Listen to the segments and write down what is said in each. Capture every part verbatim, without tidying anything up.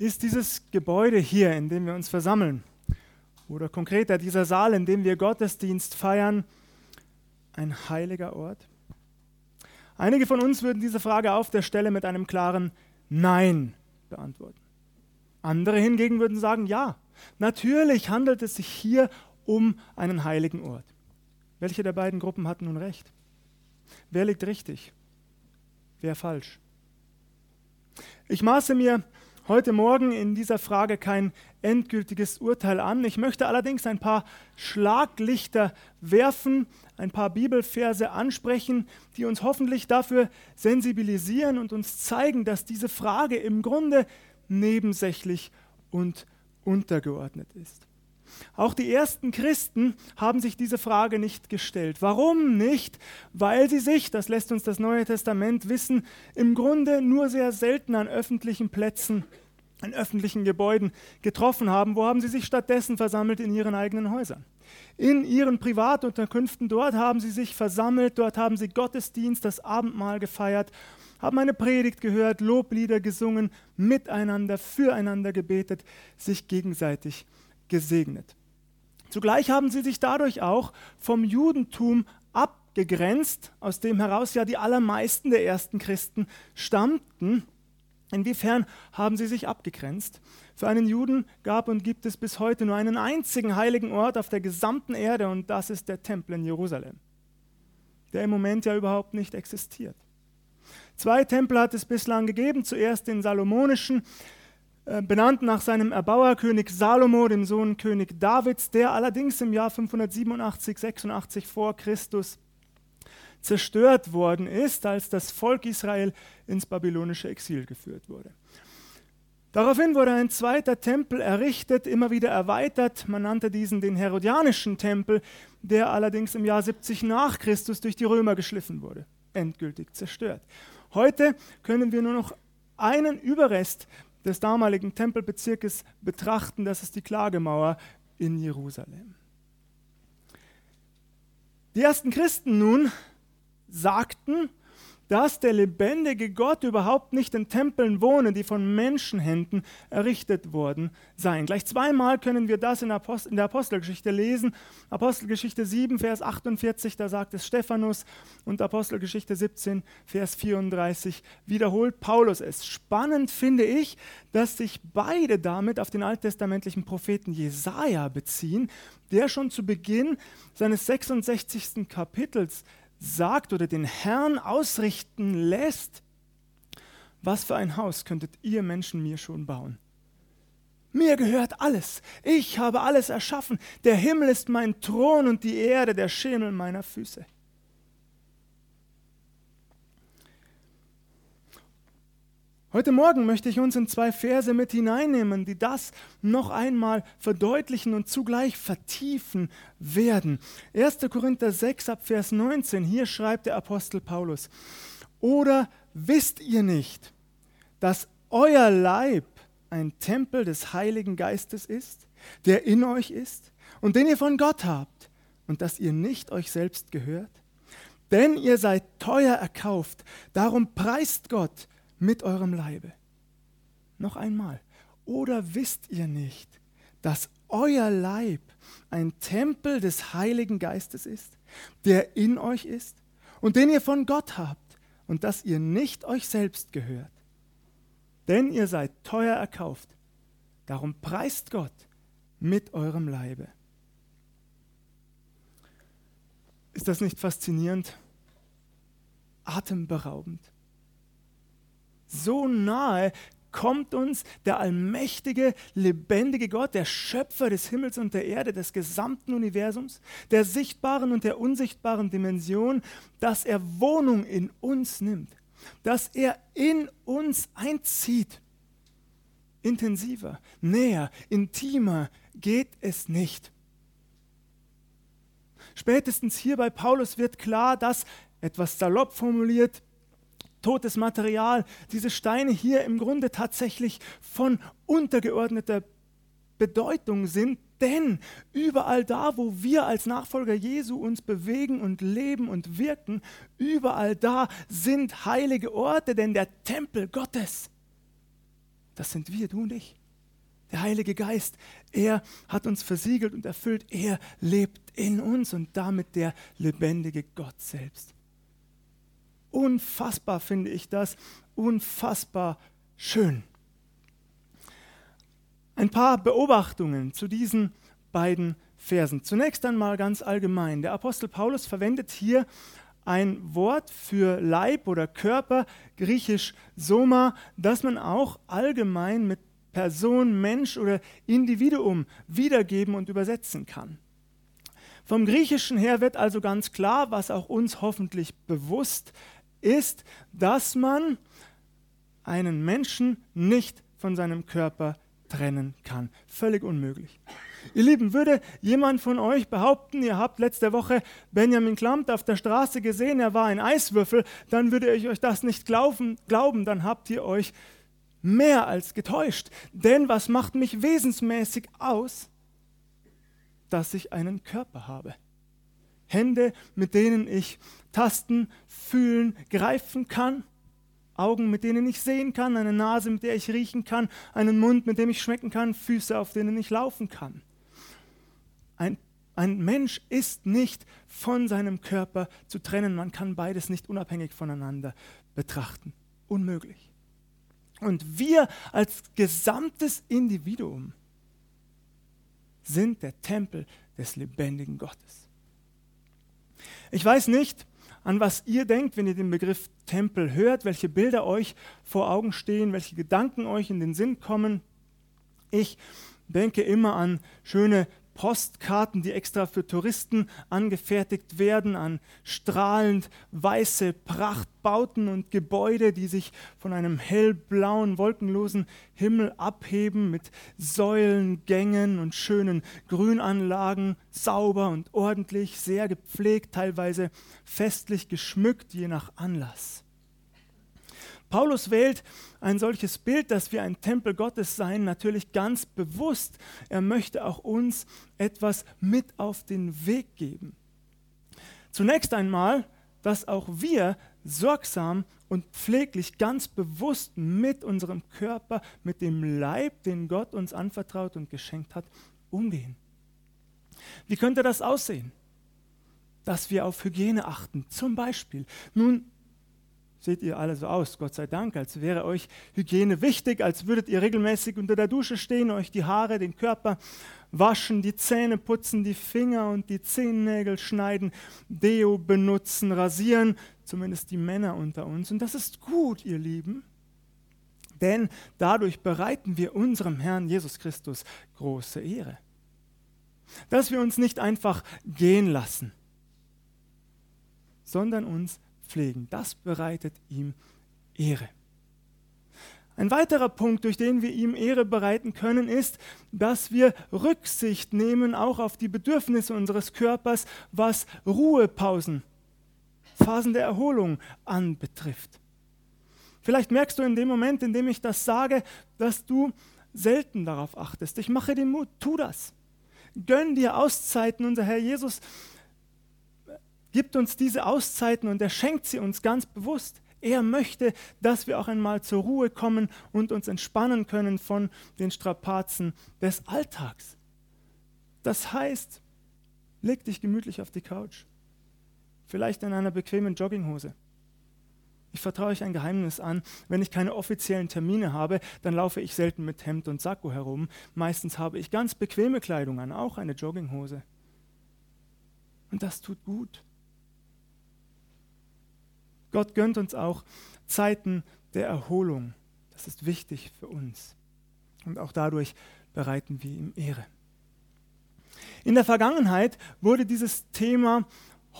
ist dieses Gebäude hier, in dem wir uns versammeln, oder konkreter dieser Saal, in dem wir Gottesdienst feiern, ein heiliger Ort? Einige von uns würden diese Frage auf der Stelle mit einem klaren Nein beantworten. Andere hingegen würden sagen, ja, natürlich handelt es sich hier um einen heiligen Ort. Welche der beiden Gruppen hat nun recht? Wer liegt richtig? Wer falsch? Ich maße mir heute Morgen in dieser Frage kein endgültiges Urteil an. Ich möchte allerdings ein paar Schlaglichter werfen, ein paar Bibelverse ansprechen, die uns hoffentlich dafür sensibilisieren und uns zeigen, dass diese Frage im Grunde nebensächlich und untergeordnet ist. Auch die ersten Christen haben sich diese Frage nicht gestellt. Warum nicht? Weil sie sich, das lässt uns das Neue Testament wissen, im Grunde nur sehr selten an öffentlichen Plätzen, an öffentlichen Gebäuden getroffen haben. Wo haben sie sich stattdessen versammelt? In ihren eigenen Häusern. In ihren Privatunterkünften, dort haben sie sich versammelt, dort haben sie Gottesdienst, das Abendmahl gefeiert, haben eine Predigt gehört, Loblieder gesungen, miteinander, füreinander gebetet, sich gegenseitig gesegnet. Zugleich haben sie sich dadurch auch vom Judentum abgegrenzt, aus dem heraus ja die allermeisten der ersten Christen stammten. Inwiefern haben sie sich abgegrenzt? Für einen Juden gab und gibt es bis heute nur einen einzigen heiligen Ort auf der gesamten Erde, und das ist der Tempel in Jerusalem, der im Moment ja überhaupt nicht existiert. Zwei Tempel hat es bislang gegeben, zuerst den salomonischen, benannt nach seinem Erbauer König Salomo, dem Sohn König Davids, der allerdings im Jahr fünfhundertsiebenundachtzig, sechsundachtzig vor Christus zerstört worden ist, als das Volk Israel ins babylonische Exil geführt wurde. Daraufhin wurde ein zweiter Tempel errichtet, immer wieder erweitert. Man nannte diesen den Herodianischen Tempel, der allerdings im Jahr siebzig nach Christus durch die Römer geschliffen wurde, endgültig zerstört. Heute können wir nur noch einen Überrest des damaligen Tempelbezirkes betrachten, das ist die Klagemauer in Jerusalem. Die ersten Christen nun sagten, dass der lebendige Gott überhaupt nicht in Tempeln wohne, die von Menschenhänden errichtet worden seien. Gleich zweimal können wir das in der Apostelgeschichte lesen. Apostelgeschichte sieben, Vers achtundvierzig, da sagt es Stephanus, und Apostelgeschichte siebzehn, Vers vierunddreißig, wiederholt Paulus es. Spannend finde ich, dass sich beide damit auf den alttestamentlichen Propheten Jesaja beziehen, der schon zu Beginn seines sechsundsechzigsten Kapitels sagt oder den Herrn ausrichten lässt, was für ein Haus könntet ihr Menschen mir schon bauen? Mir gehört alles, ich habe alles erschaffen, der Himmel ist mein Thron und die Erde der Schemel meiner Füße. Heute Morgen möchte ich uns in zwei Verse mit hineinnehmen, die das noch einmal verdeutlichen und zugleich vertiefen werden. erster Korinther sechs, ab Vers neunzehn, hier schreibt der Apostel Paulus: Oder wisst ihr nicht, dass euer Leib ein Tempel des Heiligen Geistes ist, der in euch ist und den ihr von Gott habt, und dass ihr nicht euch selbst gehört? Denn ihr seid teuer erkauft, darum preist Gott mit eurem Leibe. Noch einmal. Oder wisst ihr nicht, dass euer Leib ein Tempel des Heiligen Geistes ist, der in euch ist und den ihr von Gott habt, und dass ihr nicht euch selbst gehört? Denn ihr seid teuer erkauft, darum preist Gott mit eurem Leibe. Ist das nicht faszinierend? Atemberaubend. So nahe kommt uns der allmächtige, lebendige Gott, der Schöpfer des Himmels und der Erde, des gesamten Universums, der sichtbaren und der unsichtbaren Dimension, dass er Wohnung in uns nimmt, dass er in uns einzieht. Intensiver, näher, intimer geht es nicht. Spätestens hier bei Paulus wird klar, dass, etwas salopp formuliert, totes Material, diese Steine hier im Grunde tatsächlich von untergeordneter Bedeutung sind, denn überall da, wo wir als Nachfolger Jesu uns bewegen und leben und wirken, überall da sind heilige Orte, denn der Tempel Gottes, Das sind wir, du und ich. Der Heilige Geist, er hat uns versiegelt und erfüllt. Er lebt in uns und damit der lebendige Gott selbst. Unfassbar finde ich das, unfassbar schön. Ein paar Beobachtungen zu diesen beiden Versen. Zunächst einmal ganz allgemein. Der Apostel Paulus verwendet hier ein Wort für Leib oder Körper, griechisch Soma, das man auch allgemein mit Person, Mensch oder Individuum wiedergeben und übersetzen kann. Vom Griechischen her wird also ganz klar, was auch uns hoffentlich bewusst ist, dass man einen Menschen nicht von seinem Körper trennen kann. Völlig unmöglich. Ihr Lieben, würde jemand von euch behaupten, ihr habt letzte Woche Benjamin Klamt auf der Straße gesehen, er war ein Eiswürfel, dann würde ich euch das nicht glauben, glauben, dann habt ihr euch mehr als getäuscht. Denn was macht mich wesensmäßig aus? Dass ich einen Körper habe. Hände, mit denen ich tasten, fühlen, greifen kann. Augen, mit denen ich sehen kann. Eine Nase, mit der ich riechen kann. Einen Mund, mit dem ich schmecken kann. Füße, auf denen ich laufen kann. Ein, ein Mensch ist nicht von seinem Körper zu trennen. Man kann beides nicht unabhängig voneinander betrachten. Unmöglich. Und wir als gesamtes Individuum sind der Tempel des lebendigen Gottes. Ich weiß nicht, an was ihr denkt, wenn ihr den Begriff Tempel hört, welche Bilder euch vor Augen stehen, welche Gedanken euch in den Sinn kommen. Ich denke immer an schöne Postkarten, die extra für Touristen angefertigt werden, an strahlend weiße Prachtbauten und Gebäude, die sich von einem hellblauen, wolkenlosen Himmel abheben, mit Säulen, Gängen und schönen Grünanlagen, sauber und ordentlich, sehr gepflegt, teilweise festlich geschmückt, je nach Anlass. Paulus wählt ein solches Bild, dass wir ein Tempel Gottes seien, natürlich ganz bewusst. Er möchte auch uns etwas mit auf den Weg geben. Zunächst einmal, dass auch wir sorgsam und pfleglich, ganz bewusst mit unserem Körper, mit dem Leib, den Gott uns anvertraut und geschenkt hat, umgehen. Wie könnte das aussehen? Dass wir auf Hygiene achten, zum Beispiel. Nun, seht ihr alle so aus, Gott sei Dank, als wäre euch Hygiene wichtig, als würdet ihr regelmäßig unter der Dusche stehen, euch die Haare, den Körper waschen, die Zähne putzen, die Finger und die Zehennägel schneiden, Deo benutzen, rasieren, zumindest die Männer unter uns. Und das ist gut, ihr Lieben, denn dadurch bereiten wir unserem Herrn Jesus Christus große Ehre. Dass wir uns nicht einfach gehen lassen, sondern uns pflegen. Das bereitet ihm Ehre. Ein weiterer Punkt, durch den wir ihm Ehre bereiten können, ist, dass wir Rücksicht nehmen, auch auf die Bedürfnisse unseres Körpers, was Ruhepausen, Phasen der Erholung anbetrifft. Vielleicht merkst du in dem Moment, in dem ich das sage, dass du selten darauf achtest. Ich mache den Mut, tu das. Gönn dir Auszeiten, unser Herr Jesus gibt uns diese Auszeiten und er schenkt sie uns ganz bewusst. Er möchte, dass wir auch einmal zur Ruhe kommen und uns entspannen können von den Strapazen des Alltags. Das heißt, leg dich gemütlich auf die Couch, vielleicht in einer bequemen Jogginghose. Ich vertraue euch ein Geheimnis an, wenn ich keine offiziellen Termine habe, dann laufe ich selten mit Hemd und Sakko herum. Meistens habe ich ganz bequeme Kleidung an, auch eine Jogginghose. Und das tut gut. Gott gönnt uns auch Zeiten der Erholung. Das ist wichtig für uns. Und auch dadurch bereiten wir ihm Ehre. In der Vergangenheit wurde dieses Thema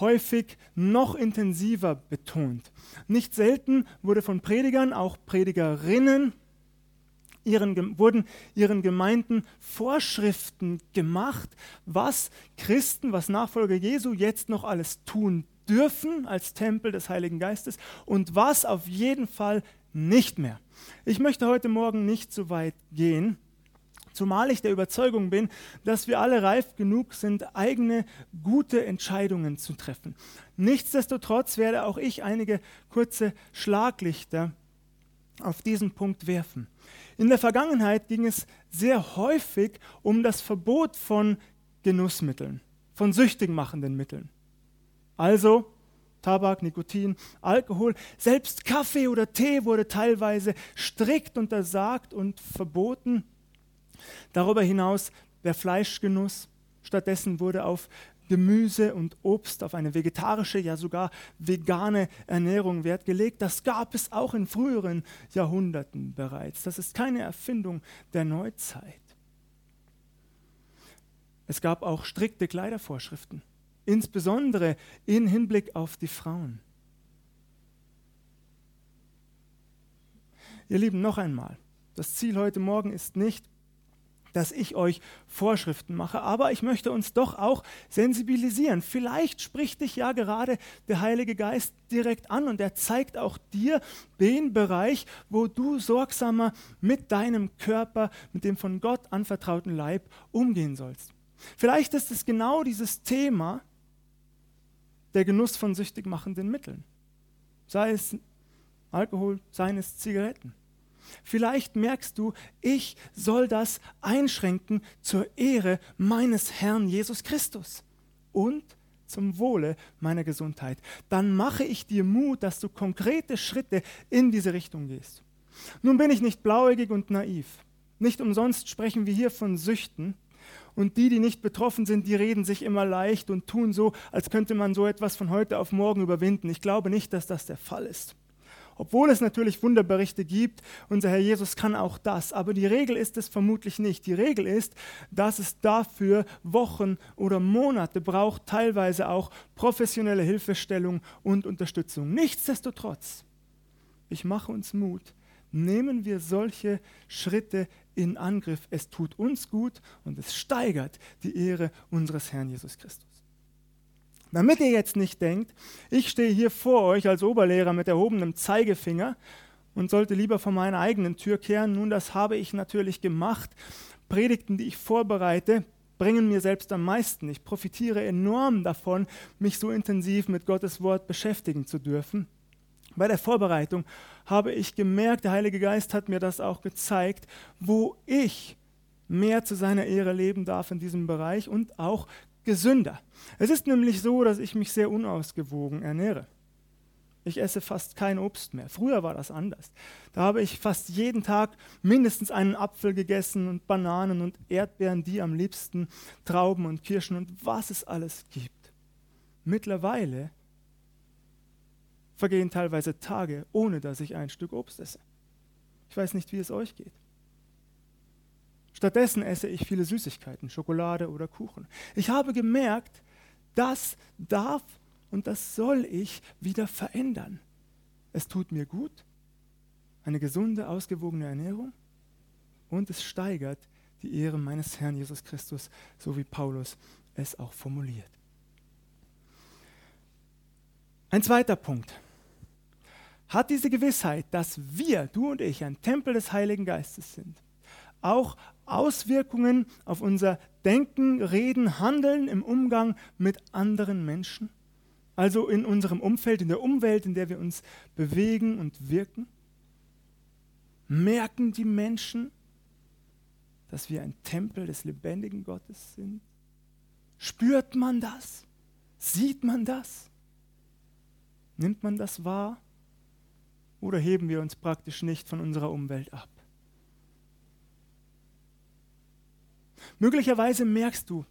häufig noch intensiver betont. Nicht selten wurde von Predigern, auch Predigerinnen, ihren, wurden ihren Gemeinden Vorschriften gemacht, was Christen, was Nachfolger Jesu jetzt noch alles tun dürfen als Tempel des Heiligen Geistes und was auf jeden Fall nicht mehr. Ich möchte heute Morgen nicht so weit gehen, zumal ich der Überzeugung bin, dass wir alle reif genug sind, eigene gute Entscheidungen zu treffen. Nichtsdestotrotz werde auch ich einige kurze Schlaglichter auf diesen Punkt werfen. In der Vergangenheit ging es sehr häufig um das Verbot von Genussmitteln, von süchtig machenden Mitteln. Also Tabak, Nikotin, Alkohol, selbst Kaffee oder Tee wurde teilweise strikt untersagt und verboten. Darüber hinaus der Fleischgenuss. Stattdessen wurde auf Gemüse und Obst, auf eine vegetarische, ja sogar vegane Ernährung Wert gelegt. Das gab es auch in früheren Jahrhunderten bereits. Das ist keine Erfindung der Neuzeit. Es gab auch strikte Kleidervorschriften, insbesondere in Hinblick auf die Frauen. Ihr Lieben, noch einmal, das Ziel heute Morgen ist nicht, dass ich euch Vorschriften mache, aber ich möchte uns doch auch sensibilisieren. Vielleicht spricht dich ja gerade der Heilige Geist direkt an und er zeigt auch dir den Bereich, wo du sorgsamer mit deinem Körper, mit dem von Gott anvertrauten Leib umgehen sollst. Vielleicht ist es genau dieses Thema, der Genuss von süchtig machenden Mitteln. Sei es Alkohol, seien es Zigaretten. Vielleicht merkst du, ich soll das einschränken zur Ehre meines Herrn Jesus Christus und zum Wohle meiner Gesundheit. Dann mache ich dir Mut, dass du konkrete Schritte in diese Richtung gehst. Nun bin ich nicht blauäugig und naiv. Nicht umsonst sprechen wir hier von Süchten. Und die, die nicht betroffen sind, die reden sich immer leicht und tun so, als könnte man so etwas von heute auf morgen überwinden. Ich glaube nicht, dass das der Fall ist. Obwohl es natürlich Wunderberichte gibt, unser Herr Jesus kann auch das. Aber die Regel ist es vermutlich nicht. Die Regel ist, dass es dafür Wochen oder Monate braucht, teilweise auch professionelle Hilfestellung und Unterstützung. Nichtsdestotrotz, ich mache uns Mut, nehmen wir solche Schritte in Angriff. Es tut uns gut und es steigert die Ehre unseres Herrn Jesus Christus. Damit ihr jetzt nicht denkt, ich stehe hier vor euch als Oberlehrer mit erhobenem Zeigefinger und sollte lieber vor meiner eigenen Tür kehren. Nun, das habe ich natürlich gemacht. Predigten, die ich vorbereite, bringen mir selbst am meisten. Ich profitiere enorm davon, mich so intensiv mit Gottes Wort beschäftigen zu dürfen. Bei der Vorbereitung habe ich gemerkt, der Heilige Geist hat mir das auch gezeigt, wo ich mehr zu seiner Ehre leben darf in diesem Bereich und auch gesünder. Es ist nämlich so, dass ich mich sehr unausgewogen ernähre. Ich esse fast kein Obst mehr. Früher war das anders. Da habe ich fast jeden Tag mindestens einen Apfel gegessen und Bananen und Erdbeeren, die am liebsten Trauben und Kirschen und was es alles gibt. Mittlerweile vergehen teilweise Tage, ohne dass ich ein Stück Obst esse. Ich weiß nicht, wie es euch geht. Stattdessen esse ich viele Süßigkeiten, Schokolade oder Kuchen. Ich habe gemerkt, das darf und das soll ich wieder verändern. Es tut mir gut, eine gesunde, ausgewogene Ernährung und es steigert die Ehre meines Herrn Jesus Christus, so wie Paulus es auch formuliert. Ein zweiter Punkt. Hat diese Gewissheit, dass wir, du und ich, ein Tempel des Heiligen Geistes sind, auch Auswirkungen auf unser Denken, Reden, Handeln im Umgang mit anderen Menschen, also in unserem Umfeld, in der Umwelt, in der wir uns bewegen und wirken? Merken die Menschen, dass wir ein Tempel des lebendigen Gottes sind? Spürt man das? Sieht man das? Nimmt man das wahr? Oder heben wir uns praktisch nicht von unserer Umwelt ab? Möglicherweise merkst du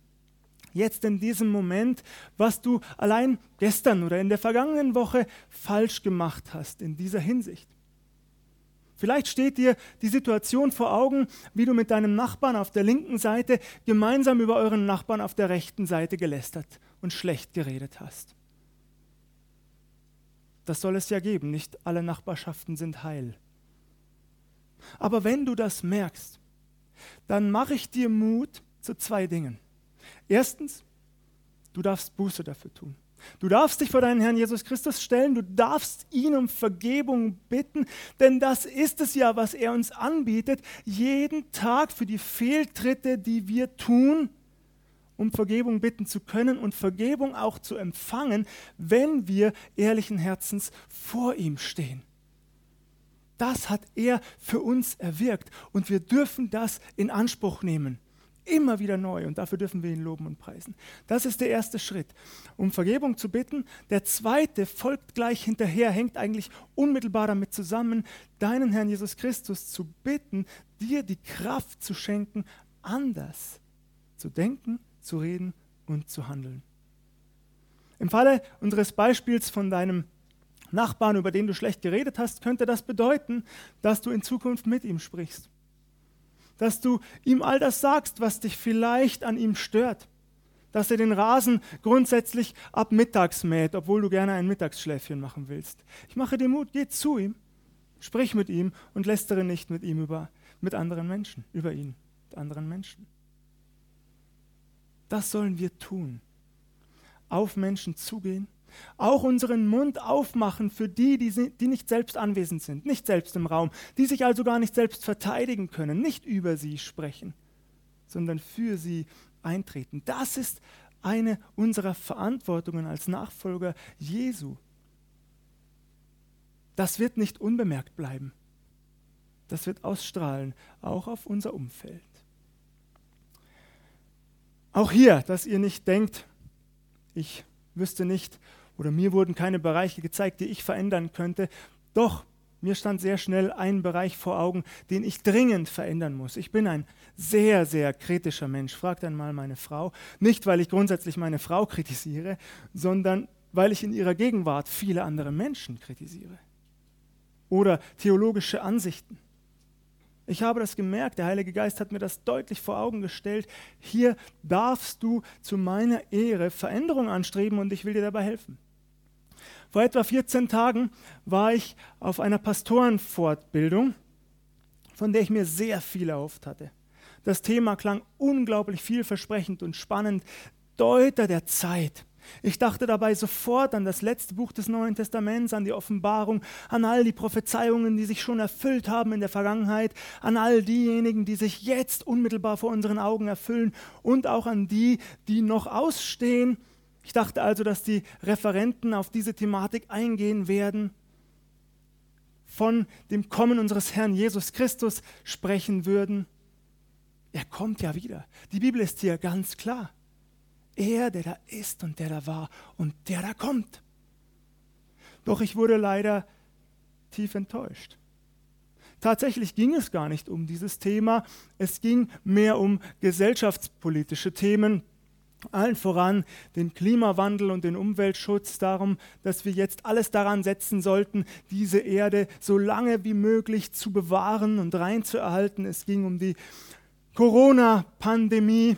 jetzt in diesem Moment, was du allein gestern oder in der vergangenen Woche falsch gemacht hast in dieser Hinsicht. Vielleicht steht dir die Situation vor Augen, wie du mit deinem Nachbarn auf der linken Seite gemeinsam über euren Nachbarn auf der rechten Seite gelästert und schlecht geredet hast. Das soll es ja geben, nicht alle Nachbarschaften sind heil. Aber wenn du das merkst, dann mache ich dir Mut zu zwei Dingen. Erstens, du darfst Buße dafür tun. Du darfst dich vor deinen Herrn Jesus Christus stellen, du darfst ihn um Vergebung bitten, denn das ist es ja, was er uns anbietet, jeden Tag für die Fehltritte, die wir tun, um Vergebung bitten zu können und Vergebung auch zu empfangen, wenn wir ehrlichen Herzens vor ihm stehen. Das hat er für uns erwirkt und wir dürfen das in Anspruch nehmen. Immer wieder neu und dafür dürfen wir ihn loben und preisen. Das ist der erste Schritt, um Vergebung zu bitten. Der zweite folgt gleich hinterher, hängt eigentlich unmittelbar damit zusammen, deinen Herrn Jesus Christus zu bitten, dir die Kraft zu schenken, anders zu denken, zu reden und zu handeln. Im Falle unseres Beispiels von deinem Nachbarn, über den du schlecht geredet hast, könnte das bedeuten, dass du in Zukunft mit ihm sprichst. Dass du ihm all das sagst, was dich vielleicht an ihm stört. Dass er den Rasen grundsätzlich ab mittags mäht, obwohl du gerne ein Mittagsschläfchen machen willst. Ich mache dir Mut, geh zu ihm, sprich mit ihm und lästere nicht mit ihm über, mit anderen Menschen, über ihn, mit anderen Menschen. Das sollen wir tun. Auf Menschen zugehen, auch unseren Mund aufmachen für die, die, die nicht selbst anwesend sind, nicht selbst im Raum, die sich also gar nicht selbst verteidigen können, nicht über sie sprechen, sondern für sie eintreten. Das ist eine unserer Verantwortungen als Nachfolger Jesu. Das wird nicht unbemerkt bleiben. Das wird ausstrahlen, auch auf unser Umfeld. Auch hier, dass ihr nicht denkt, ich wüsste nicht, oder mir wurden keine Bereiche gezeigt, die ich verändern könnte. Doch, mir stand sehr schnell ein Bereich vor Augen, den ich dringend verändern muss. Ich bin ein sehr, sehr kritischer Mensch. Fragt einmal meine Frau. Nicht, weil ich grundsätzlich meine Frau kritisiere, sondern weil ich in ihrer Gegenwart viele andere Menschen kritisiere. Oder theologische Ansichten. Ich habe das gemerkt, der Heilige Geist hat mir das deutlich vor Augen gestellt. Hier darfst du zu meiner Ehre Veränderung anstreben und ich will dir dabei helfen. Vor etwa vierzehn Tagen war ich auf einer Pastorenfortbildung, von der ich mir sehr viel erhofft hatte. Das Thema klang unglaublich vielversprechend und spannend. Deuter der Zeit. Ich dachte dabei sofort an das letzte Buch des Neuen Testaments, an die Offenbarung, an all die Prophezeiungen, die sich schon erfüllt haben in der Vergangenheit, an all diejenigen, die sich jetzt unmittelbar vor unseren Augen erfüllen und auch an die, die noch ausstehen. Ich dachte also, dass die Referenten auf diese Thematik eingehen werden, von dem Kommen unseres Herrn Jesus Christus sprechen würden. Er kommt ja wieder. Die Bibel ist hier ganz klar. Er, der da ist und der da war und der da kommt. Doch ich wurde leider tief enttäuscht. Tatsächlich ging es gar nicht um dieses Thema. Es ging mehr um gesellschaftspolitische Themen, allen voran den Klimawandel und den Umweltschutz, darum, dass wir jetzt alles daran setzen sollten, diese Erde so lange wie möglich zu bewahren und rein zu erhalten. Es ging um die Corona-Pandemie.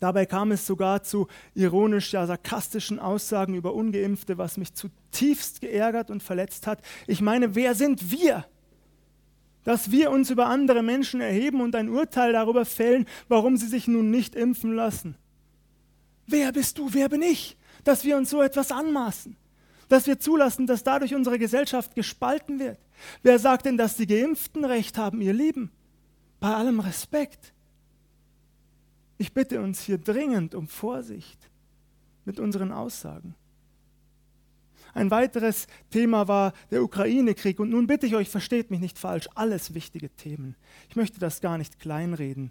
Dabei kam es sogar zu ironisch, ja sarkastischen Aussagen über Ungeimpfte, was mich zutiefst geärgert und verletzt hat. Ich meine, wer sind wir, dass wir uns über andere Menschen erheben und ein Urteil darüber fällen, warum sie sich nun nicht impfen lassen? Wer bist du, wer bin ich, dass wir uns so etwas anmaßen? Dass wir zulassen, dass dadurch unsere Gesellschaft gespalten wird? Wer sagt denn, dass die Geimpften Recht haben, ihr Lieben? Bei allem Respekt. Ich bitte uns hier dringend um Vorsicht mit unseren Aussagen. Ein weiteres Thema war der Ukraine-Krieg. Und nun bitte ich euch, versteht mich nicht falsch, alles wichtige Themen. Ich möchte das gar nicht kleinreden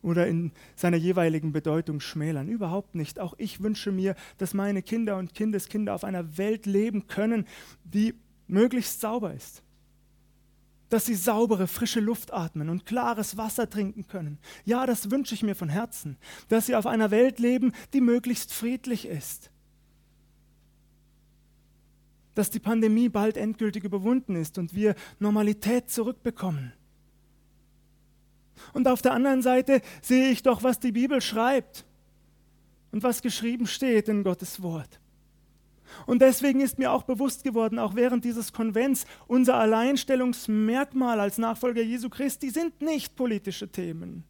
oder in seiner jeweiligen Bedeutung schmälern. Überhaupt nicht. Auch ich wünsche mir, dass meine Kinder und Kindeskinder auf einer Welt leben können, die möglichst sauber ist. Dass sie saubere, frische Luft atmen und klares Wasser trinken können. Ja, das wünsche ich mir von Herzen, dass sie auf einer Welt leben, die möglichst friedlich ist. Dass die Pandemie bald endgültig überwunden ist und wir Normalität zurückbekommen. Und auf der anderen Seite sehe ich doch, was die Bibel schreibt und was geschrieben steht in Gottes Wort. Und deswegen ist mir auch bewusst geworden, auch während dieses Konvents, unser Alleinstellungsmerkmal als Nachfolger Jesu Christi sind nicht politische Themen.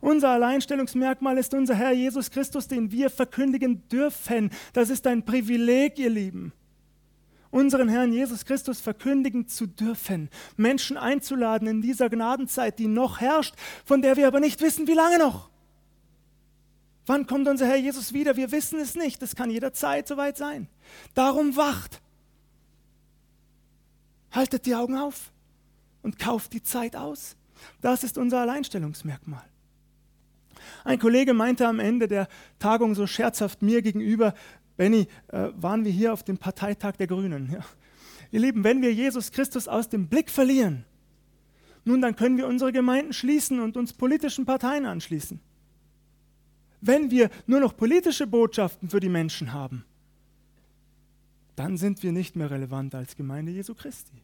Unser Alleinstellungsmerkmal ist unser Herr Jesus Christus, den wir verkündigen dürfen. Das ist ein Privileg, ihr Lieben. Unseren Herrn Jesus Christus verkündigen zu dürfen, Menschen einzuladen in dieser Gnadenzeit, die noch herrscht, von der wir aber nicht wissen, wie lange noch. Wann kommt unser Herr Jesus wieder? Wir wissen es nicht. Es kann jederzeit soweit sein. Darum wacht. Haltet die Augen auf und kauft die Zeit aus. Das ist unser Alleinstellungsmerkmal. Ein Kollege meinte am Ende der Tagung so scherzhaft mir gegenüber: Benni, äh, waren wir hier auf dem Parteitag der Grünen? Ja. Ihr Lieben, wenn wir Jesus Christus aus dem Blick verlieren, nun, dann können wir unsere Gemeinden schließen und uns politischen Parteien anschließen. Wenn wir nur noch politische Botschaften für die Menschen haben, dann sind wir nicht mehr relevant als Gemeinde Jesu Christi.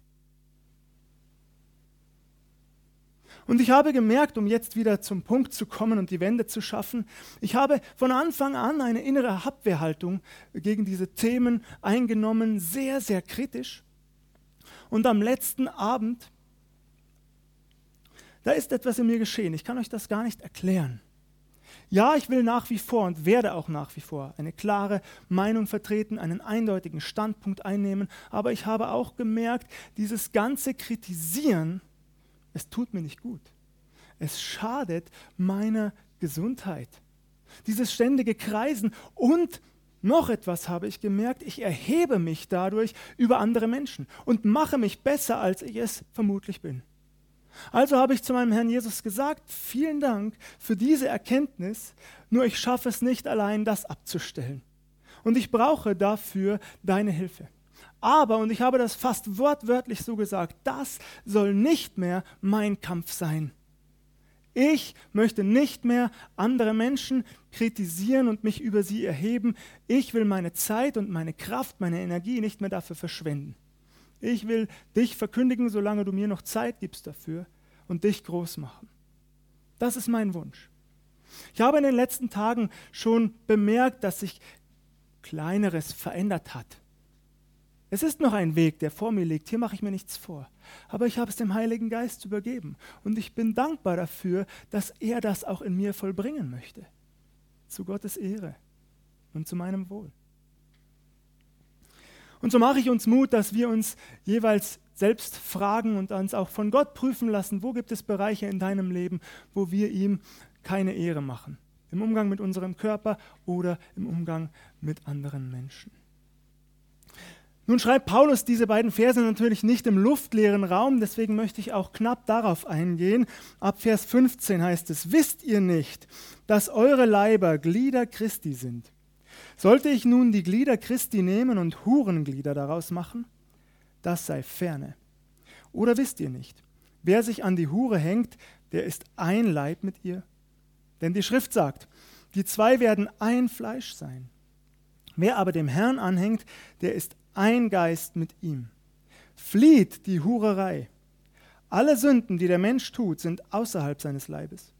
Und ich habe gemerkt, um jetzt wieder zum Punkt zu kommen und die Wende zu schaffen, ich habe von Anfang an eine innere Abwehrhaltung gegen diese Themen eingenommen, sehr, sehr kritisch. Und am letzten Abend, da ist etwas in mir geschehen. Ich kann euch das gar nicht erklären. Ja, ich will nach wie vor und werde auch nach wie vor eine klare Meinung vertreten, einen eindeutigen Standpunkt einnehmen, aber ich habe auch gemerkt, dieses ganze Kritisieren, es tut mir nicht gut. Es schadet meiner Gesundheit. Dieses ständige Kreisen und noch etwas habe ich gemerkt, ich erhebe mich dadurch über andere Menschen und mache mich besser, als ich es vermutlich bin. Also habe ich zu meinem Herrn Jesus gesagt: Vielen Dank für diese Erkenntnis, nur ich schaffe es nicht allein, das abzustellen. Und ich brauche dafür deine Hilfe. Aber, und ich habe das fast wortwörtlich so gesagt, das soll nicht mehr mein Kampf sein. Ich möchte nicht mehr andere Menschen kritisieren und mich über sie erheben. Ich will meine Zeit und meine Kraft, meine Energie nicht mehr dafür verschwenden. Ich will dich verkündigen, solange du mir noch Zeit gibst dafür, und dich groß machen. Das ist mein Wunsch. Ich habe in den letzten Tagen schon bemerkt, dass sich Kleineres verändert hat. Es ist noch ein Weg, der vor mir liegt, hier mache ich mir nichts vor. Aber ich habe es dem Heiligen Geist übergeben und ich bin dankbar dafür, dass er das auch in mir vollbringen möchte. Zu Gottes Ehre und zu meinem Wohl. Und so mache ich uns Mut, dass wir uns jeweils selbst fragen und uns auch von Gott prüfen lassen, wo gibt es Bereiche in deinem Leben, wo wir ihm keine Ehre machen. Im Umgang mit unserem Körper oder im Umgang mit anderen Menschen. Nun schreibt Paulus diese beiden Verse natürlich nicht im luftleeren Raum, deswegen möchte ich auch knapp darauf eingehen. Ab Vers fünfzehn heißt es: Wisst ihr nicht, dass eure Leiber Glieder Christi sind? Sollte ich nun die Glieder Christi nehmen und Hurenglieder daraus machen? Das sei ferne. Oder wisst ihr nicht, wer sich an die Hure hängt, der ist ein Leib mit ihr? Denn die Schrift sagt, die zwei werden ein Fleisch sein. Wer aber dem Herrn anhängt, der ist ein Geist mit ihm. Flieht die Hurerei. Alle Sünden, die der Mensch tut, sind außerhalb seines Leibes.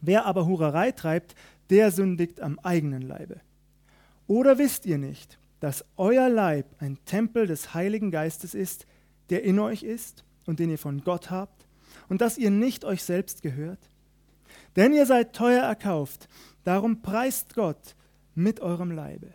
Wer aber Hurerei treibt, der sündigt am eigenen Leibe. Oder wisst ihr nicht, dass euer Leib ein Tempel des Heiligen Geistes ist, der in euch ist und den ihr von Gott habt, und dass ihr nicht euch selbst gehört? Denn ihr seid teuer erkauft, darum preist Gott mit eurem Leibe.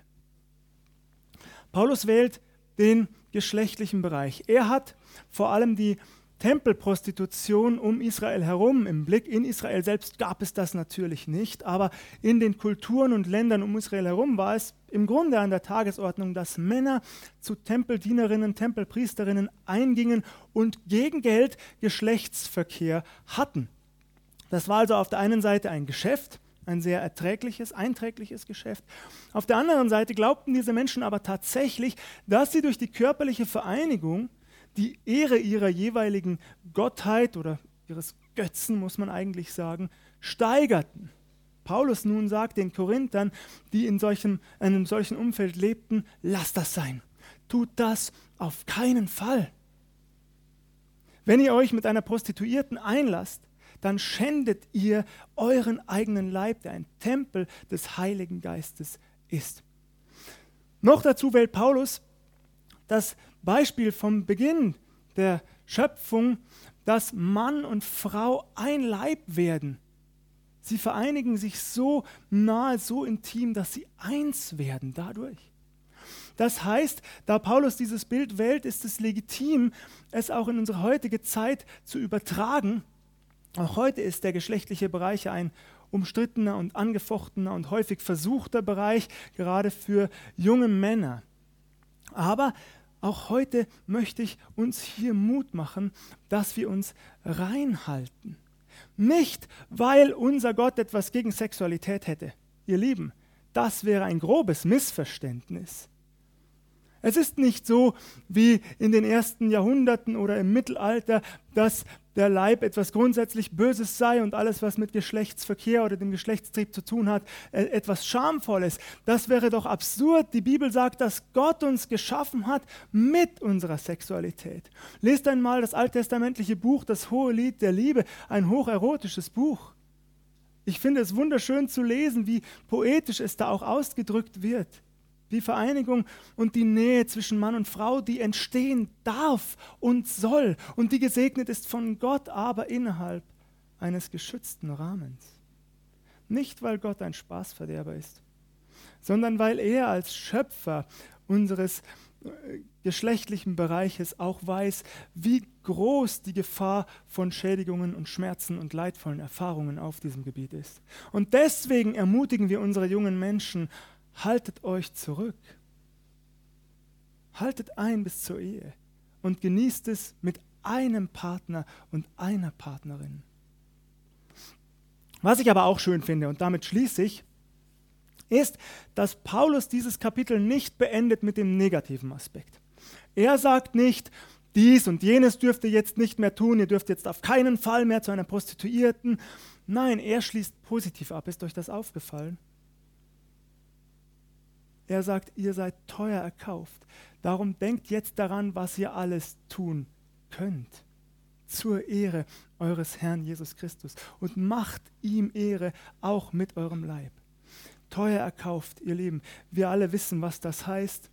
Paulus wählt den geschlechtlichen Bereich. Er hat vor allem die Tempelprostitution um Israel herum im Blick. In Israel selbst gab es das natürlich nicht, aber in den Kulturen und Ländern um Israel herum war es im Grunde an der Tagesordnung, dass Männer zu Tempeldienerinnen, Tempelpriesterinnen eingingen und gegen Geld Geschlechtsverkehr hatten. Das war also auf der einen Seite ein Geschäft, ein sehr erträgliches, einträgliches Geschäft. Auf der anderen Seite glaubten diese Menschen aber tatsächlich, dass sie durch die körperliche Vereinigung die Ehre ihrer jeweiligen Gottheit oder ihres Götzen, muss man eigentlich sagen, steigerten. Paulus nun sagt den Korinthern, die in, solchem, in einem solchen Umfeld lebten: Lasst das sein, tut das auf keinen Fall. Wenn ihr euch mit einer Prostituierten einlasst, dann schändet ihr euren eigenen Leib, der ein Tempel des Heiligen Geistes ist. Noch dazu wählt Paulus das Beispiel vom Beginn der Schöpfung, dass Mann und Frau ein Leib werden. Sie vereinigen sich so nahe, so intim, dass sie eins werden dadurch. Das heißt, da Paulus dieses Bild wählt, ist es legitim, es auch in unsere heutige Zeit zu übertragen. Auch heute ist der geschlechtliche Bereich ein umstrittener und angefochtener und häufig versuchter Bereich, gerade für junge Männer. Aber Auch heute möchte ich uns hier Mut machen, dass wir uns reinhalten. Nicht, weil unser Gott etwas gegen Sexualität hätte. Ihr Lieben, das wäre ein grobes Missverständnis. Es ist nicht so wie in den ersten Jahrhunderten oder im Mittelalter, dass der Leib etwas grundsätzlich Böses sei und alles, was mit Geschlechtsverkehr oder dem Geschlechtstrieb zu tun hat, etwas Schamvolles. Das wäre doch absurd. Die Bibel sagt, dass Gott uns geschaffen hat mit unserer Sexualität. Lest einmal das alttestamentliche Buch, das Hohelied der Liebe, ein hocherotisches Buch. Ich finde es wunderschön zu lesen, wie poetisch es da auch ausgedrückt wird. Die Vereinigung und die Nähe zwischen Mann und Frau, die entstehen darf und soll und die gesegnet ist von Gott, aber innerhalb eines geschützten Rahmens. Nicht, weil Gott ein Spaßverderber ist, sondern weil er als Schöpfer unseres geschlechtlichen Bereiches auch weiß, wie groß die Gefahr von Schädigungen und Schmerzen und leidvollen Erfahrungen auf diesem Gebiet ist. Und deswegen ermutigen wir unsere jungen Menschen, haltet euch zurück, haltet ein bis zur Ehe und genießt es mit einem Partner und einer Partnerin. Was ich aber auch schön finde, und damit schließe ich, ist, dass Paulus dieses Kapitel nicht beendet mit dem negativen Aspekt. Er sagt nicht, dies und jenes dürft ihr jetzt nicht mehr tun, ihr dürft jetzt auf keinen Fall mehr zu einer Prostituierten. Nein, er schließt positiv ab. Ist euch das aufgefallen? Er sagt, ihr seid teuer erkauft. Darum denkt jetzt daran, was ihr alles tun könnt. Zur Ehre eures Herrn Jesus Christus. Und macht ihm Ehre, auch mit eurem Leib. Teuer erkauft, ihr Lieben. Wir alle wissen, was das heißt.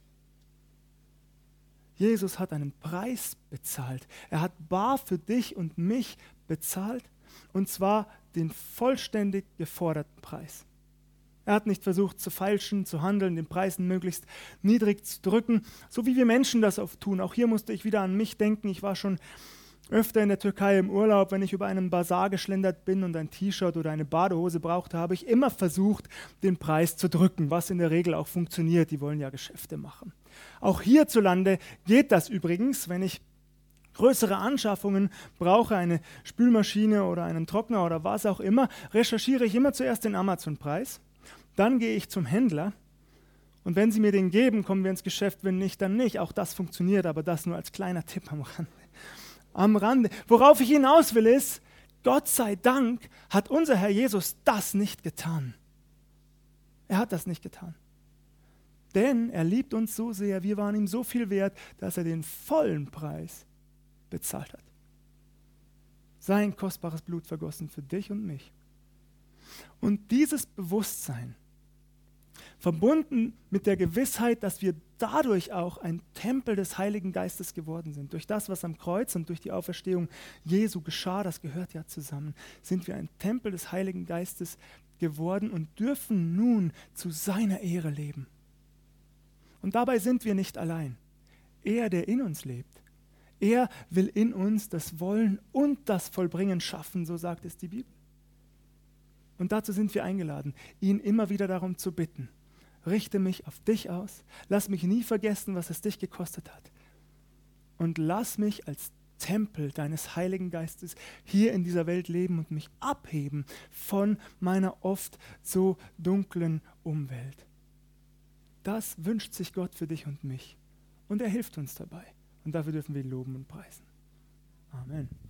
Jesus hat einen Preis bezahlt. Er hat bar für dich und mich bezahlt. Und zwar den vollständig geforderten Preis. Er hat nicht versucht zu feilschen, zu handeln, den Preisen möglichst niedrig zu drücken, so wie wir Menschen das oft tun. Auch hier musste ich wieder an mich denken. Ich war schon öfter in der Türkei im Urlaub, wenn ich über einen Bazar geschlendert bin und ein T-Shirt oder eine Badehose brauchte, habe ich immer versucht, den Preis zu drücken, was in der Regel auch funktioniert. Die wollen ja Geschäfte machen. Auch hierzulande geht das übrigens, wenn ich größere Anschaffungen brauche, eine Spülmaschine oder einen Trockner oder was auch immer, recherchiere ich immer zuerst den Amazon-Preis. Dann gehe ich zum Händler und wenn sie mir den geben, kommen wir ins Geschäft, wenn nicht, dann nicht. Auch das funktioniert, aber das nur als kleiner Tipp am Rande. Am Rande. Worauf ich hinaus will ist, Gott sei Dank hat unser Herr Jesus das nicht getan. Er hat das nicht getan. Denn er liebt uns so sehr, wir waren ihm so viel wert, dass er den vollen Preis bezahlt hat. Sein kostbares Blut vergossen für dich und mich. Und dieses Bewusstsein, verbunden mit der Gewissheit, dass wir dadurch auch ein Tempel des Heiligen Geistes geworden sind, durch das, was am Kreuz und durch die Auferstehung Jesu geschah, das gehört ja zusammen, sind wir ein Tempel des Heiligen Geistes geworden und dürfen nun zu seiner Ehre leben. Und dabei sind wir nicht allein. Er, der in uns lebt, er will in uns das Wollen und das Vollbringen schaffen, so sagt es die Bibel. Und dazu sind wir eingeladen, ihn immer wieder darum zu bitten. Richte mich auf dich aus, lass mich nie vergessen, was es dich gekostet hat. Und lass mich als Tempel deines Heiligen Geistes hier in dieser Welt leben und mich abheben von meiner oft so dunklen Umwelt. Das wünscht sich Gott für dich und mich. Und er hilft uns dabei. Und dafür dürfen wir ihn loben und preisen. Amen.